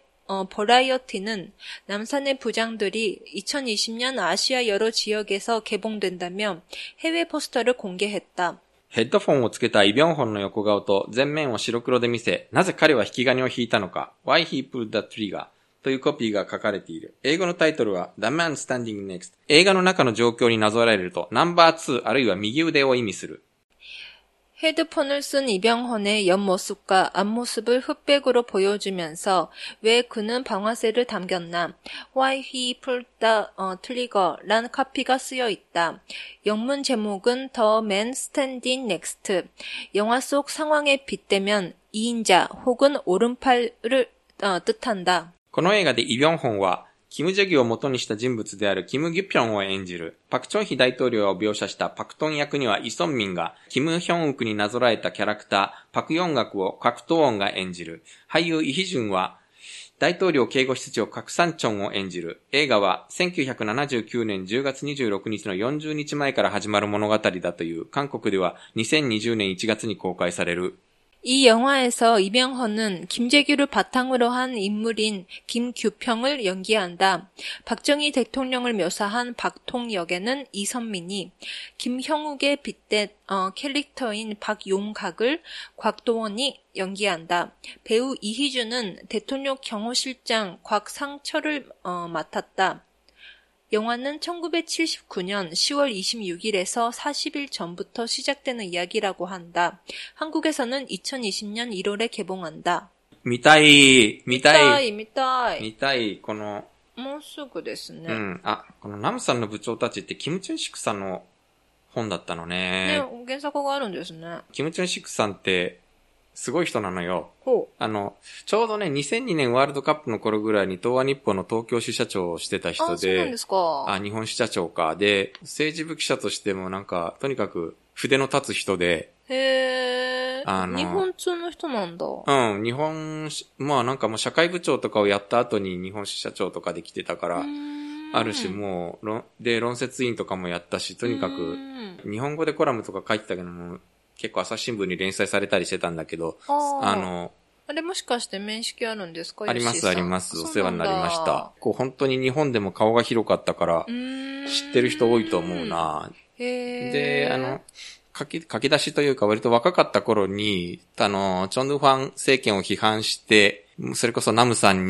버라이어티는 남산의 부장들이 2020년 아시아 여러 지역에서 개봉된다며 해외 포스터를 공개했다. ヘッドフォンをつけたイ・ビョンホンの横顔と前面を白黒で見せ、なぜ彼は引き金を引いたのか、Why he pulled the triggerというコピーが書かれている。英語のタイトルは The Man Standing Next。映画の中の状況になぞらえるとナンバー2あるいは右腕を意味する。 헤드폰을 쓴 이병헌의 옆모습과 앞모습을 흑백으로 보여주면서 왜 그는 방아쇠를 담겼나 Why he pulled the trigger란 카피가 쓰여 있다. 영문 제목은 The Man Standing Next. 영화 속 상황에 빗대면 2인자 혹은 오른팔을 뜻한다. この映画でイ・ビョンホンは、キム・ジェギュを元にした人物であるキム・ギュピョンを演じる。パク・チョンヒ大統領を描写したパクトン役にはイ・ソンミンが、キム・ヒョンウクになぞらえたキャラクター、パク・ヨンガクをカクトウォンが演じる。俳優イ・ヒジュンは、大統領警護室長カクサンチョンを演じる。映画は、1979年10月26日の40日前から始まる物語だという、韓国では2020年1月に公開される。이 영화에서 이병헌은 김재규를 바탕으로 한 인물인 김규평을 연기한다. 박정희 대통령을 묘사한 박통 역에는 이선민이, 김형욱의 빗댄 캐릭터인 박용각을 곽도원이 연기한다. 배우 이희준은 대통령 경호실장 곽상철을 맡았다. 영화는 1979년 10월 26일에서 40일 전부터 시작되는 이야기라고 한다. 한국에서는 2020년 1월에 개봉한다. 見たい。すごい人なのよ。ちょうどね、2002年ワールドカップの頃ぐらいに東亜日報の東京支社長をしてた人で。あ、そうなんですか。あ、日本支社長か。で、政治部記者としてもなんか、とにかく筆の立つ人で。へー。日本通の人なんだ。うん、日本、まあなんかもう社会部長とかをやった後に日本支社長とかで来てたから。あるし、もう、論説委員とかもやったし、とにかく、日本語でコラムとか書いてたけども、結構朝日新聞に連載されたりしてたんだけど、あれもしかして面識あるんですか？ありますあります。お世話になりました。こう本当に日本でも顔が広かったから、知ってる人多いと思うな。で、書き出しというか割と若かった頃に、チョンドゥファン政権を批判して、それこそナムさん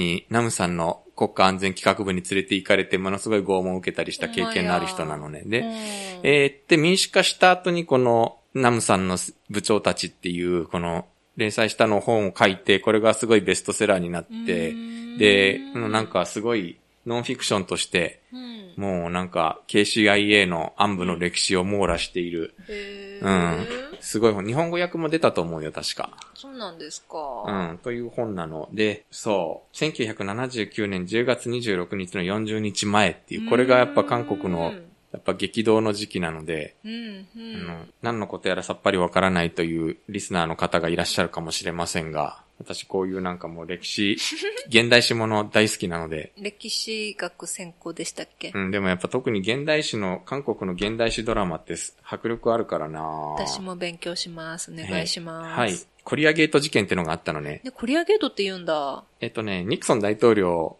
の国家安全企画部に連れて行かれて、ものすごい拷問を受けたりした経験のある人なのね。で、民主化した後にこの、ナムさんの部長たちっていう、この、連載したの本を書いて、これがすごいベストセラーになって、で、なんかすごいノンフィクションとして、もうなんか KCIA の暗部の歴史を網羅している。うん。すごい本。日本語訳も出たと思うよ、確か。そうなんですか。うん、という本なので、そう、1979年10月26日の40日前っていう、これがやっぱ韓国の、やっぱ激動の時期なので、何のことやらさっぱりわからないというリスナーの方がいらっしゃるかもしれませんが、私こういうなんかもう歴史、現代史もの大好きなので。歴史学専攻でしたっけ？うん、でもやっぱ特に現代史の、韓国の現代史ドラマって迫力あるからな。私も勉強します。お願いします。はい。コリアゲート事件ってのがあったのね。コリアゲートって言うんだ。ニクソン大統領、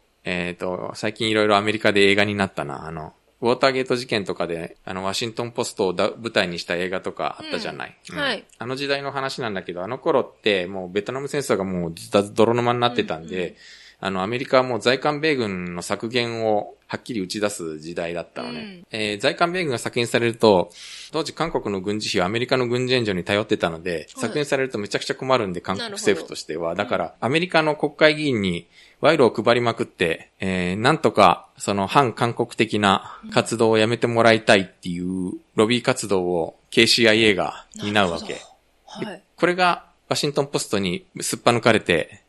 最近いろいろアメリカで映画になったな、ウォーターゲート事件とかで、ワシントンポストを舞台にした映画とかあったじゃない、はい。あの時代の話なんだけど、あの頃って、もうベトナム戦争がもう泥沼になってたんで、アメリカはもう在韓米軍の削減をはっきり打ち出す時代だったのね、うん、在韓米軍が削減されると、当時韓国の軍事費はアメリカの軍事援助に頼ってたので、削減されるとめちゃくちゃ困るんで、韓国政府としては。だから、アメリカの国会議員に賄賂を配りまくって、なんとか、その反韓国的な活動をやめてもらいたいっていうロビー活動を KCIA が担うわけ。はい、これが、ワシントンポストにすっぱ抜かれて、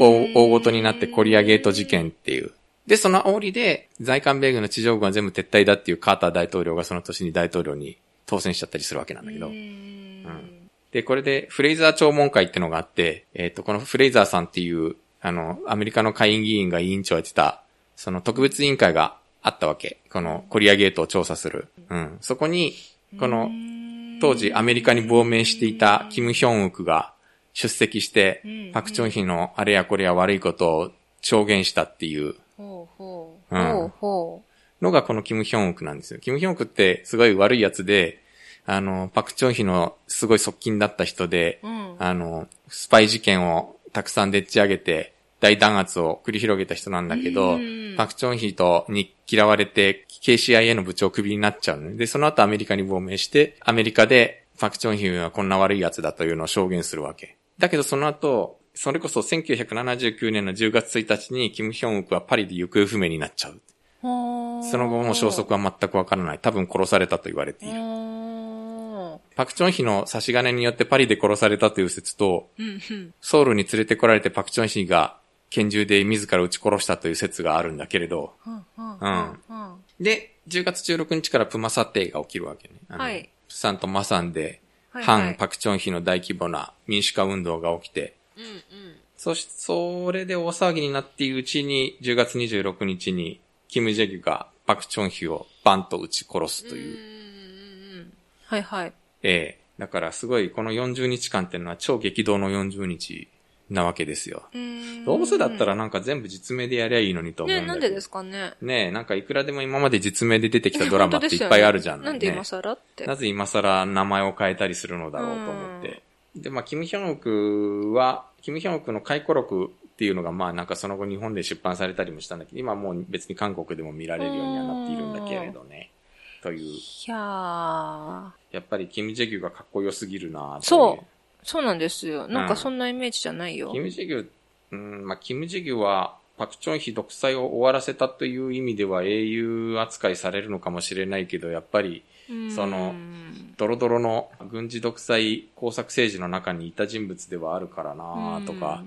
大ごとになってコリアゲート事件っていう。で、その煽りで、在韓米軍の地上軍は全部撤退だっていうカーター大統領がその年に大統領に当選しちゃったりするわけなんだけど。うん、で、これでフレイザー聴聞会ってのがあって、このフレイザーさんっていう、アメリカの下院議員が委員長やってた、その特別委員会があったわけ。このコリアゲートを調査する。うん。そこに、この、当時アメリカに亡命していたキム・ヒョンウクが出席して、パクチョンヒのあれやこれや悪いことを証言したっていう、のがこのキム・ヒョンウクなんですよ。キム・ヒョンウクってすごい悪いやつで、パクチョンヒのすごい側近だった人で、うん、スパイ事件をたくさんでっち上げて大弾圧を繰り広げた人なんだけど、うん、パクチョンヒとに嫌われて KCIA の部長をクビになっちゃうので、その後アメリカに亡命して、アメリカでパクチョンヒはこんな悪いやつだというのを証言するわけ。だけどその後、それこそ1979年の10月1日にキム・ヒョンウクはパリで行方不明になっちゃう。その後も消息は全くわからない。多分殺されたと言われている。パクチョンヒの差し金によってパリで殺されたという説と、ソウルに連れてこられてパクチョンヒが拳銃で自ら撃ち殺したという説があるんだけれど、で、10月16日からプマサテが起きるわけね。はい、プサンとマサンで反パクチョンヒの大規模な民主化運動が起きて、うんうん、そして、それで大騒ぎになっているうちに、10月26日に、キム・ジェギュがパクチョンヒをバンと撃ち殺すという。はいはい。だからすごい、この40日間っていうのは超激動の40日なわけですよ。どうせだったらなんか全部実名でやりゃいいのにと思うんだけど。ね、なんでですかね。ねえ、なんかいくらでも今まで実名で出てきたドラマっていっぱいあるじゃん。なんで今更って。なぜ今更名前を変えたりするのだろうと思って。で、まあ、キムヒョンウクの回顧録っていうのが、まあ、なんかその後日本で出版されたりもしたんだけど、今もう別に韓国でも見られるようにはなっているんだけれどね。という。いやー。やっぱりキム・ジェギュがかっこよすぎるなぁ。そう。そうなんですよ。なんかそんなイメージじゃないよ。キム・ジェギュ、まあ、キム・ジェギュは、パクチョンヒ独裁を終わらせたという意味では英雄扱いされるのかもしれないけど、やっぱり、その、ドロドロの軍事独裁工作政治の中にいた人物ではあるからなとか。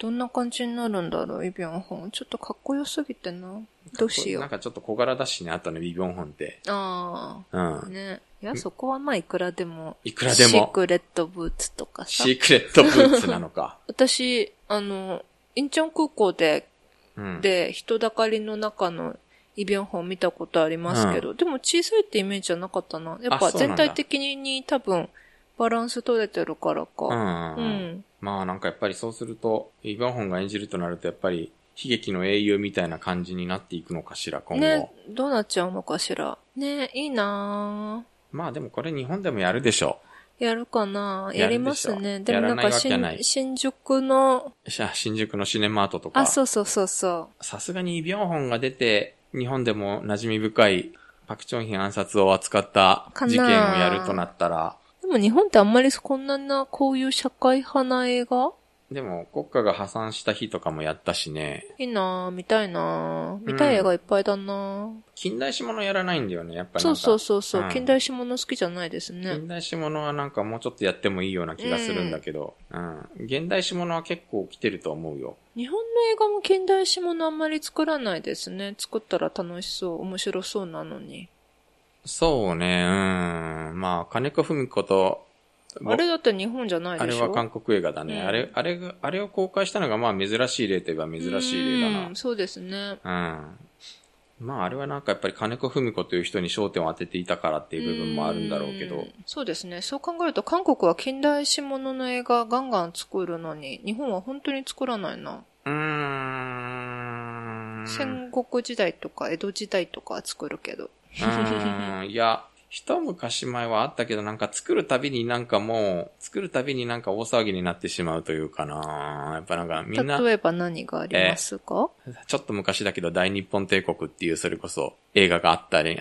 どんな感じになるんだろう、イ・ビョンホン。ちょっとかっこよすぎてな。どうしよう。なんかちょっと小柄だしね、あとね、イ・ビョンホンって。ああ。うん。ね。いや、そこはまあ、いくらでも。いくらでも。シークレットブーツとかさ。シークレットブーツなのか。私、インチョン空港で、人だかりの中のイ・ビョンホン見たことありますけど、でも小さいってイメージじゃなかったな。やっぱ全体的に多分バランス取れてるからか。まあなんかやっぱりそうすると、イ・ビョンホンが演じるとなるとやっぱり悲劇の英雄みたいな感じになっていくのかしら、今後。ね、どうなっちゃうのかしら。ね、いいなぁ。まあでもこれ日本でもやるでしょう。やるかな？やりますね。でもなんか新宿のシネマートとか。あ、そうそうそうそう。さすがにイ・ビョンホンが出て、日本でも馴染み深いパクチョンヒ暗殺を扱った事件をやるとなったら。でも日本ってあんまりこんなこういう社会派な映画？でも国家が破産した日とかもやったしね。いいなぁ、見たいなぁ。見たい映画いっぱいだなぁ、近代史ものやらないんだよね、やっぱり。そうそうそうそう、近代史もの好きじゃないですね。近代史ものはなんかもうちょっとやってもいいような気がするんだけど。現代史ものは結構来てると思うよ。日本の映画も近代史ものあんまり作らないですね。作ったら楽しそう、面白そうなのに。そうね、まあ、金子文子と、あれだって日本じゃないでしょ。あれは韓国映画だね。あれを公開したのがまあ珍しい例といえば珍しい例だな。そうですね。まああれはなんかやっぱり金子文子という人に焦点を当てていたからっていう部分もあるんだろうけど。そうですね。そう考えると韓国は近代史ものの映画ガンガン作るのに、日本は本当に作らないな。戦国時代とか江戸時代とか作るけど。いや、一昔前はあったけど、なんか作るたびになんか大騒ぎになってしまうというかな。やっぱなんかみんな。例えば何がありますか？ちょっと昔だけど大日本帝国っていうそれこそ映画があったり、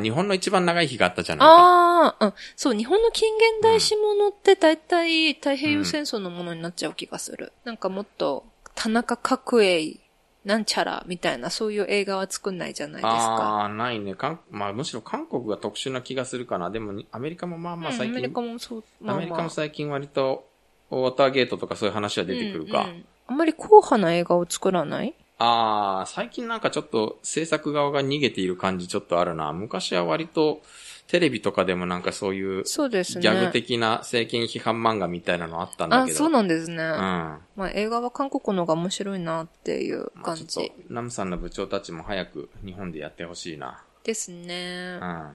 日本の一番長い日があったじゃないか。ああ、うん。そう、日本の近現代史ものって大体太平洋戦争のものになっちゃう気がする。なんかもっと田中角栄、なんちゃらみたいなそういう映画は作んないじゃないですか。ああ、ないね。まあむしろ韓国が特殊な気がするかな。でもアメリカもまあまあ最近、アメリカもそう、まあまあ、アメリカも最近割とウォーターゲートとかそういう話は出てくるか。うんうん、あんまり硬派な映画を作らない。ああ、最近なんかちょっと制作側が逃げている感じちょっとあるな。昔は割とテレビとかでもなんかそういうギャグ的な政権批判漫画みたいなのあったんだけど、あ、そうなんですね。うん。まあ映画は韓国のが面白いなっていう感じ。まあ、ちょっとナムさんの部長たちも早く日本でやってほしいな。ですね。うん。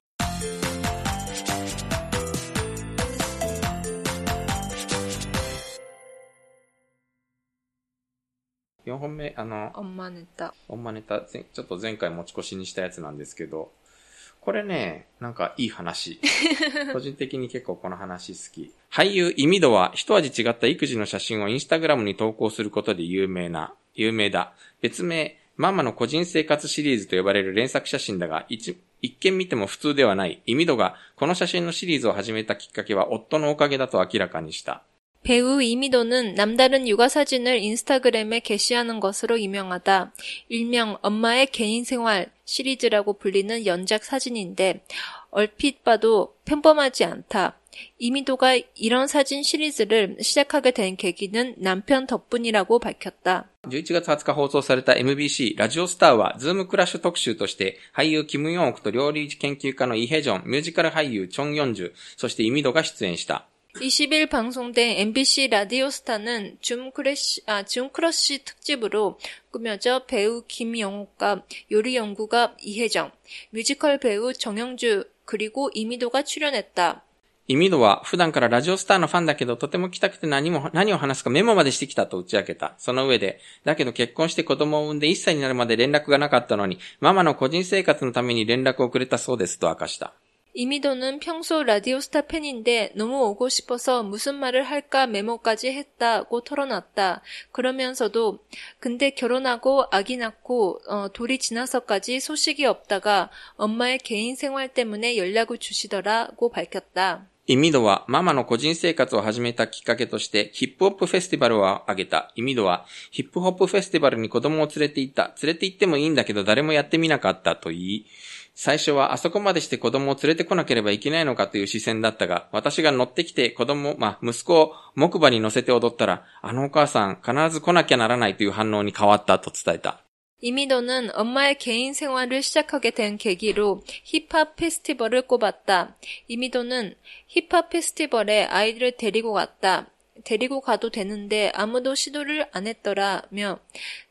4本目、オンマネタ、ちょっと前回持ち越しにしたやつなんですけど、これね、なんかいい話。個人的に結構この話好き。俳優イミドは一味違った育児の写真をインスタグラムに投稿することで有名だ。別名、ママの個人生活シリーズと呼ばれる連作写真だが、一見見ても普通ではない。イミドがこの写真のシリーズを始めたきっかけは夫のおかげだと明らかにした。배우 이미도는 남다른 육아 사진을 인스타그램에 게시하는 것으로 유명하다. 일명 엄마의 개인 생활 시리즈라고 불리는 연작 사진인데 얼핏 봐도 평범하지 않다. 이미도가 이런 사진 시리즈를 시작하게 된 계기는 남편 덕분이라고 밝혔다. 11月20日放送された MBC ラジオスターはズームクラッシュ特集として俳優キム・ヨンオクと料理研究家のイ・ヘジョン、ミュージカル俳優チョン・ヨンジュ、そしてイミドが出演した。 20일 방송된 MBC 라디오스타는 줌크러쉬 특집으로 꾸며져 배우 김영옥과 요리연구가 이혜정, 뮤지컬 배우 정영주, 그리고 이미도가 출연했다. イミドは普段からラジオスターのファンだけどとても来たくて何を話すかメモまでしてきたと打ち明けた。 その上で、だけど結婚して子供を産んで1歳になるまで連絡がなかったのに、ママの個人生活のために連絡をくれたそうですと明かした。 이미도는 평소 라디오스타 팬인데 너무 오고 싶어서 무슨 말을 할까 메모까지 했다고 털어놨다. 그러면서도 근데 결혼하고 아기 낳고 돌이 지나서까지 소식이 없다가 엄마의 개인 생활 때문에 연락을 주시더라고 밝혔다. イミドはママの個人生活を始めたきっかけとしてヒップホップフェスティバルを挙げた。イミドはヒップホップフェスティバルに子供を連れて行った。連れて行ってもいいんだけど誰もやってみなかったと言い、最初はあそこまでして子供を連れてこなければいけないのかという視線だったが、私が乗ってきて息子を木馬に乗せて踊ったら、あのお母さん必ず来なきゃならないという反応に変わったと伝えた。 이미도는 엄마의 개인 생활을 시작하게 된 계기로 힙합 페스티벌을 꼽았다. 이미도는 힙합 페스티벌에 아이들을 데리고 갔다. 데리고 가도 되는데 아무도 시도를 안 했더라며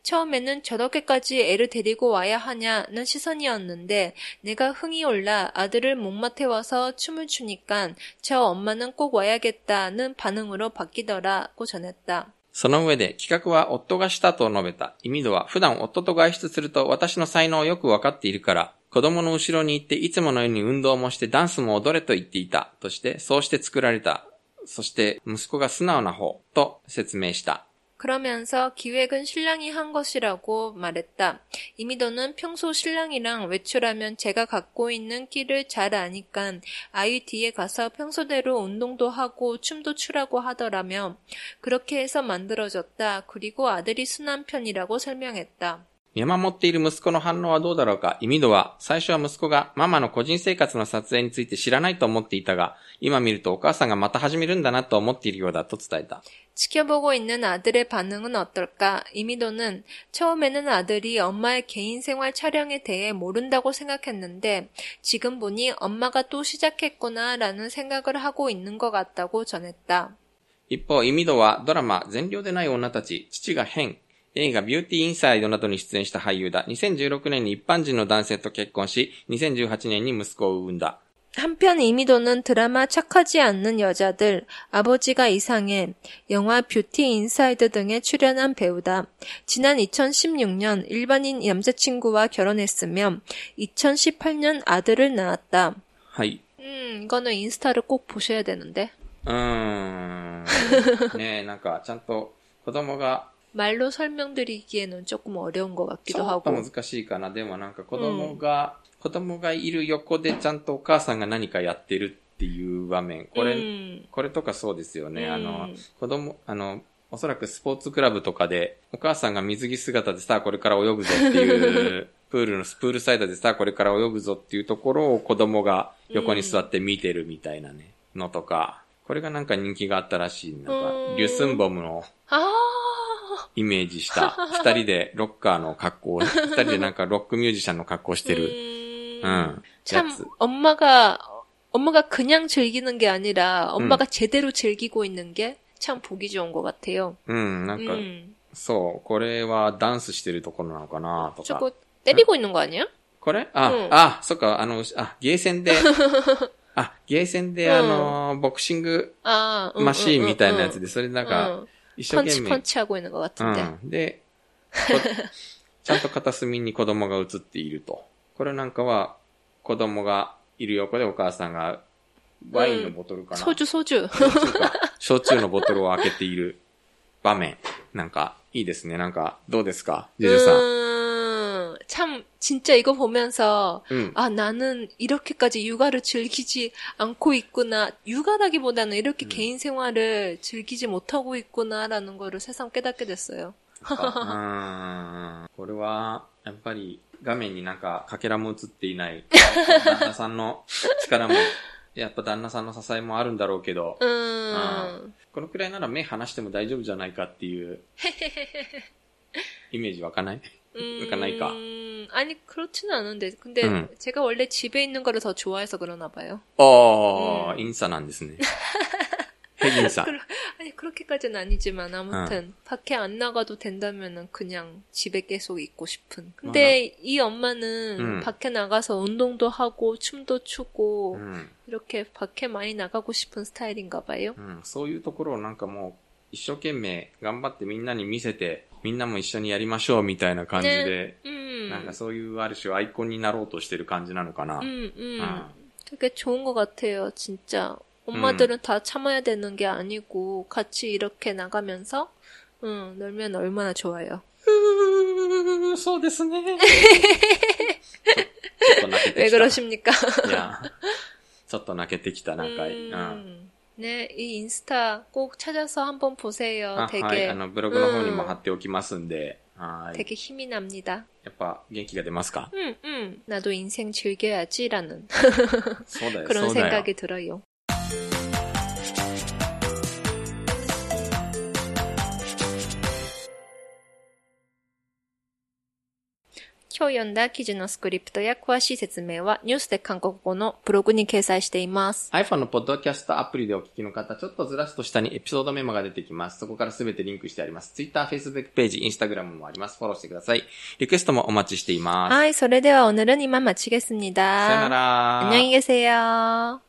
처음에는 저렇게까지 애를 데리고 와야 하냐는 시선이었는데 내가 흥이 올라 아들을 목마태 와서 춤을 추니까 저 엄마는 꼭 와야겠다는 반응으로 바뀌더라고 전했다. その上で企画は夫がしたと述べた。イミドは普段夫と外出すると私の才能をよくわかっているから子供の後ろに行っていつものように運動もしてダンスも踊れと言っていたとしてそうして作られた。そして息子が素直な方と説明した。그러면서 기획은 신랑이 한 것이라고 말했다. 이미도는 평소 신랑이랑 외출하면 제가 갖고 있는 끼를 잘 아니까 아이 뒤에 가서 평소대로 운동도 하고 춤도 추라고 하더라며 그렇게 해서 만들어졌다. 그리고 아들이 순한 편이라고 설명했다. 見守っている息子の反応はどうだろうか。イミドは最初は息子がママの個人生活の撮影について知らないと思っていたが、今見るとお母さんがまた始めるんだなと思っているようだと伝えた。 지켜보고 있는 아들의 반응은 어떨까? 이미도는 처음에는 아들이 엄마의 개인 생활 촬영에 대해 모른다고 생각했는데 지금 보니 엄마가 또 시작했구나라는 생각을 하고 있는 것 같다고 전했다. 一方、 이미도와 드라마 善良でない女たち、 父が 変 映画ビューティーインサイドなどに出演した俳優だ。2016年に一般人の男性と結婚し、2018年に息子を産んだ。 한편 이미도는 드라마 착하지 않는 여자들, 아버지가 이상해, 영화 뷰티 인사이드 등에 출연한 배우다. 지난 2016년 일반인 남자친구와 결혼했으며 2018년 아들을 낳았다. 이거는 인스타를 꼭 보셔야 되는데. 네, 뭔가, ちゃんと子供が 말로 설명드리기에는 조금 어려운 것 같기도 하고. ちょっと難しいかな。でもなんか子供がいる横でちゃんとお母さんが何かやってるっていう場面。これとかそうですよね。子供、おそらくスポーツクラブとかでお母さんが水着姿でさ、これから泳ぐぞっていう プールのスプールサイドでさ、これから泳ぐぞっていうところを子供が横に座って見るみたいなね、のとか、これがなんか人気があったらしいんだ。リュッスンボムのイメージした二人でロッカーの格好をしたりなんかロックミュージシャンの格好してる。うん。ちゃん、思んまが、思んが그냥즐기는게아니라思んが제대로 즐기고 있는 게、ちゃん보기좋은것같아요。うん、なんかそう、これはダンスしてるところなのかなと。 ゲーセンでボクシングマシーンみたいなやつで、それでなんか一生懸命パンチ하고いうのがあって、でちゃんと片隅に子供が映っていると。これなんかは子供がいる横でお母さんがワインのボトルかな、焼酎、소주、焼酎のボトルを開けている場面。なんかいいですね。なんかどうですか、ジュジュさん。 참 진짜 이거 보면서 아 나는 이렇게까지 육아를 즐기지 않고 있구나, 육아라기보다는 이렇게 개인 생활을 즐기지 못하고 있구나라는 거를 새삼 깨닫게 됐어요. これはやっぱり画面になんかかけらも映っていない旦那さんの力もやっぱ旦那さんの支えもあるんだろうけど、このくらいなら目離しても大丈夫じゃないかっていうイメージ湧かない? 그러니까 아니 그렇진 않은데 근데 제가 원래 집에 있는 거를 더 좋아해서 그러나 봐요. 인싸なんですね. 핵인싸. 아니 그렇게까지는 아니지만 아무튼 밖에 안 나가도 된다면은 그냥 집에 계속 있고 싶은. 근데 이 엄마는 밖에 나가서 운동도 하고 춤도 추고 이렇게 밖에 많이 나가고 싶은 스타일인가 봐요. そういうところをなんかもう一生懸命頑張ってみんなに見せて みんなも一緒にやりましょうみたいな感じで、なんかそういうある種アイコンになろうとしてる感じなのかな。 되게 좋은 것 같아요, 진짜. 엄마들은 다 참아야 되는 게 아니고 같이 이렇게 나가면서 놀면 얼마나 좋아요. そうですね。 왜 그러십니까? ちょっと泣けてきたなんか。 네, 이 인스타 꼭 찾아서 한번 보세요. 되게 블로그の方にも 貼っておきますんで. 되게 힘이 납니다. やっぱ元気が出ますか? 응. 나도 인생 즐겨야지라는 그런 생각이 들어요.今日読んだ記事のスクリプトや詳しい説明はニュースで韓国語のブログに掲載しています。iPhone のポッドキャストアプリでお聞きの方、ちょっとずらすと下にエピソードメモが出てきます。そこからすべてリンクしてあります。Twitter、Facebook ページ、Instagram もあります。フォローしてください。リクエストもお待ちしています。はい、それでは오늘은 이만 마치겠습니다。さよなら。안녕히 계세요。